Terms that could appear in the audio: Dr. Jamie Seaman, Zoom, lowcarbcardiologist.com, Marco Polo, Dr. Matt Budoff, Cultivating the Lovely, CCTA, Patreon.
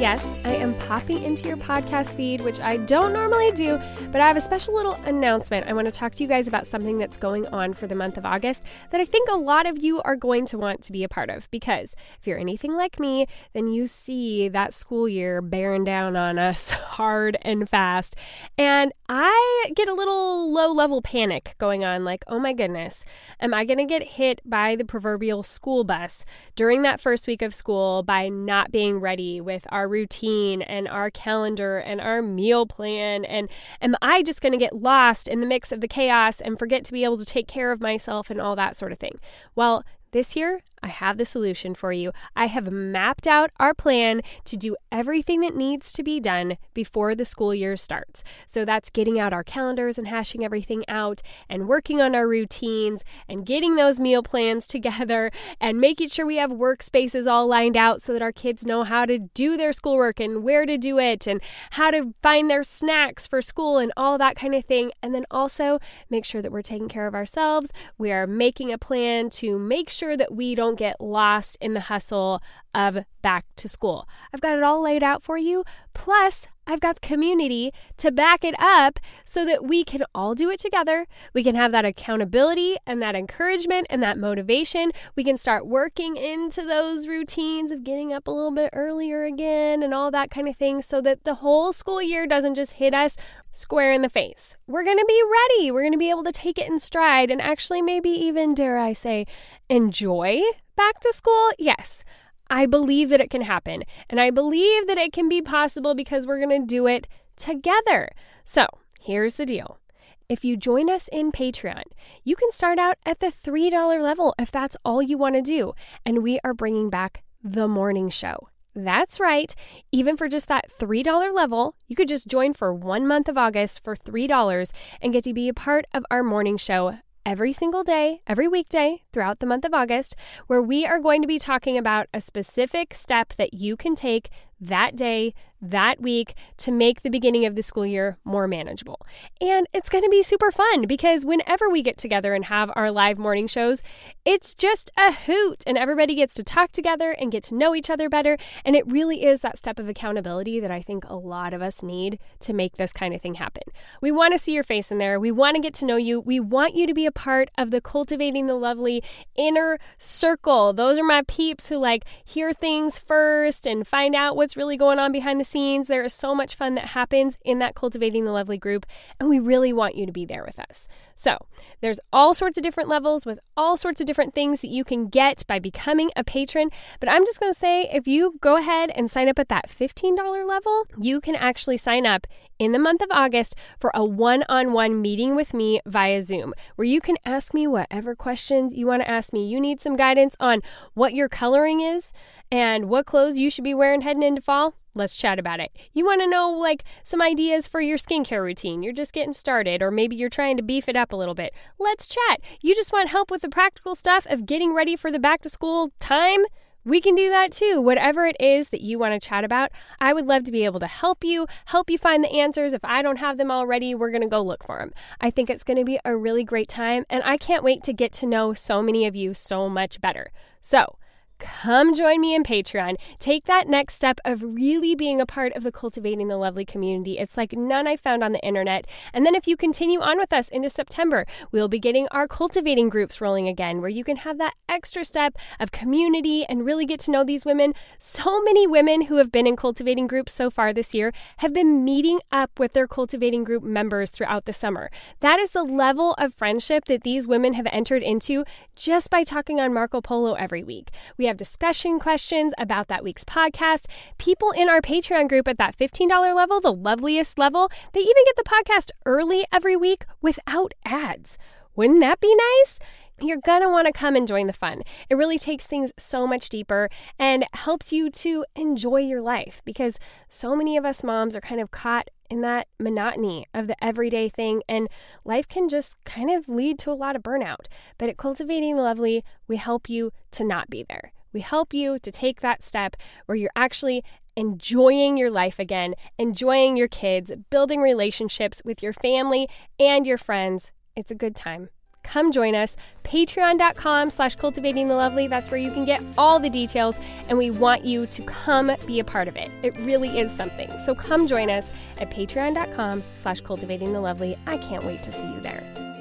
Yes, I am popping into your podcast feed, which I don't normally do, but I have a special little announcement. I want to talk to you guys about something that's going on for the month of August that I think a lot of you are going to want to be a part of, because if you're anything like me, then you see that school year bearing down on us hard and fast, and I get a little low-level panic going on, like, oh my goodness, am I going to get hit by the proverbial school bus during that first week of school by not being ready with our routine and our calendar and our meal plan, and am I just going to get lost in the mix of the chaos and forget to be able to take care of myself and all that sort of thing? Well, this year, I have the solution for you. I have mapped out our plan to do everything that needs to be done before the school year starts. So that's getting out our calendars and hashing everything out and working on our routines and getting those meal plans together and making sure we have workspaces all lined out so that our kids know how to do their schoolwork and where to do it and how to find their snacks for school and all that kind of thing. And then also make sure that we're taking care of ourselves. We are making a plan to make sure that we don't get lost in the hustle of back to school. I've got it all laid out for you. Plus, I've got the community to back it up so that we can all do it together. We can have that accountability and that encouragement and that motivation. We can start working into those routines of getting up a little bit earlier again and all that kind of thing so that the whole school year doesn't just hit us square in the face. We're going to be ready. We're going to be able to take it in stride and actually maybe even, dare I say, enjoy back to school. Yes, I believe that it can happen, and I believe that it can be possible because we're going to do it together. So here's the deal. If you join us in Patreon, you can start out at the $3 level if that's all you want to do. And we are bringing back the morning show. That's right. Even for just that $3 level, you could just join for 1 month of August for $3 and get to be a part of our morning show every single day, every weekday throughout the month of August, where we are going to be talking about a specific step that you can take that day, that week, to make the beginning of the school year more manageable. And it's going to be super fun because whenever we get together and have our live morning shows, it's just a hoot and everybody gets to talk together and get to know each other better. And it really is that step of accountability that I think a lot of us need to make this kind of thing happen. We want to see your face in there. We want to get to know you. We want you to be a part of the Cultivating the Lovely inner circle. Those are my peeps who like hear things first and find out what's really going on behind the scenes. There is so much fun that happens in that Cultivating the Lovely group, and we really want you to be there with us. So there's all sorts of different levels with all sorts of different things that you can get by becoming a patron. But I'm just going to say, if you go ahead and sign up at that $15 level, you can actually sign up in the month of August for a one-on-one meeting with me via Zoom, where you can ask me whatever questions you want to ask me. You need some guidance on what your coloring is and what clothes you should be wearing heading into fall? Let's chat about it. You want to know like some ideas for your skincare routine. You're just getting started, or maybe you're trying to beef it up a little bit. Let's chat. You just want help with the practical stuff of getting ready for the back to school time? We can do that too. Whatever it is that you want to chat about, I would love to be able to help you find the answers. If I don't have them already, we're going to go look for them. I think it's going to be a really great time, and I can't wait to get to know so many of you so much better. So, come join me in Patreon. Take that next step of really being a part of the Cultivating the Lovely community. It's like none I found on the internet. And then if you continue on with us into September, we'll be getting our cultivating groups rolling again, where you can have that extra step of community and really get to know these women. So many women who have been in cultivating groups so far this year have been meeting up with their cultivating group members throughout the summer. That is the level of friendship that these women have entered into just by talking on Marco Polo every week. We have have discussion questions about that week's podcast. People in our Patreon group at that $15 level, the loveliest level, they even get the podcast early every week without ads. Wouldn't that be nice? You're going to want to come and join the fun. It really takes things so much deeper and helps you to enjoy your life, because so many of us moms are kind of caught in that monotony of the everyday thing, and life can just kind of lead to a lot of burnout. But at Cultivating the Lovely, we help you to not be there. We help you to take that step where you're actually enjoying your life again, enjoying your kids, building relationships with your family and your friends. It's a good time. Come join us, patreon.com/cultivatingthelovely. That's where you can get all the details, and we want you to come be a part of it. It really is something. So come join us at patreon.com/cultivatingthelovely. I can't wait to see you there.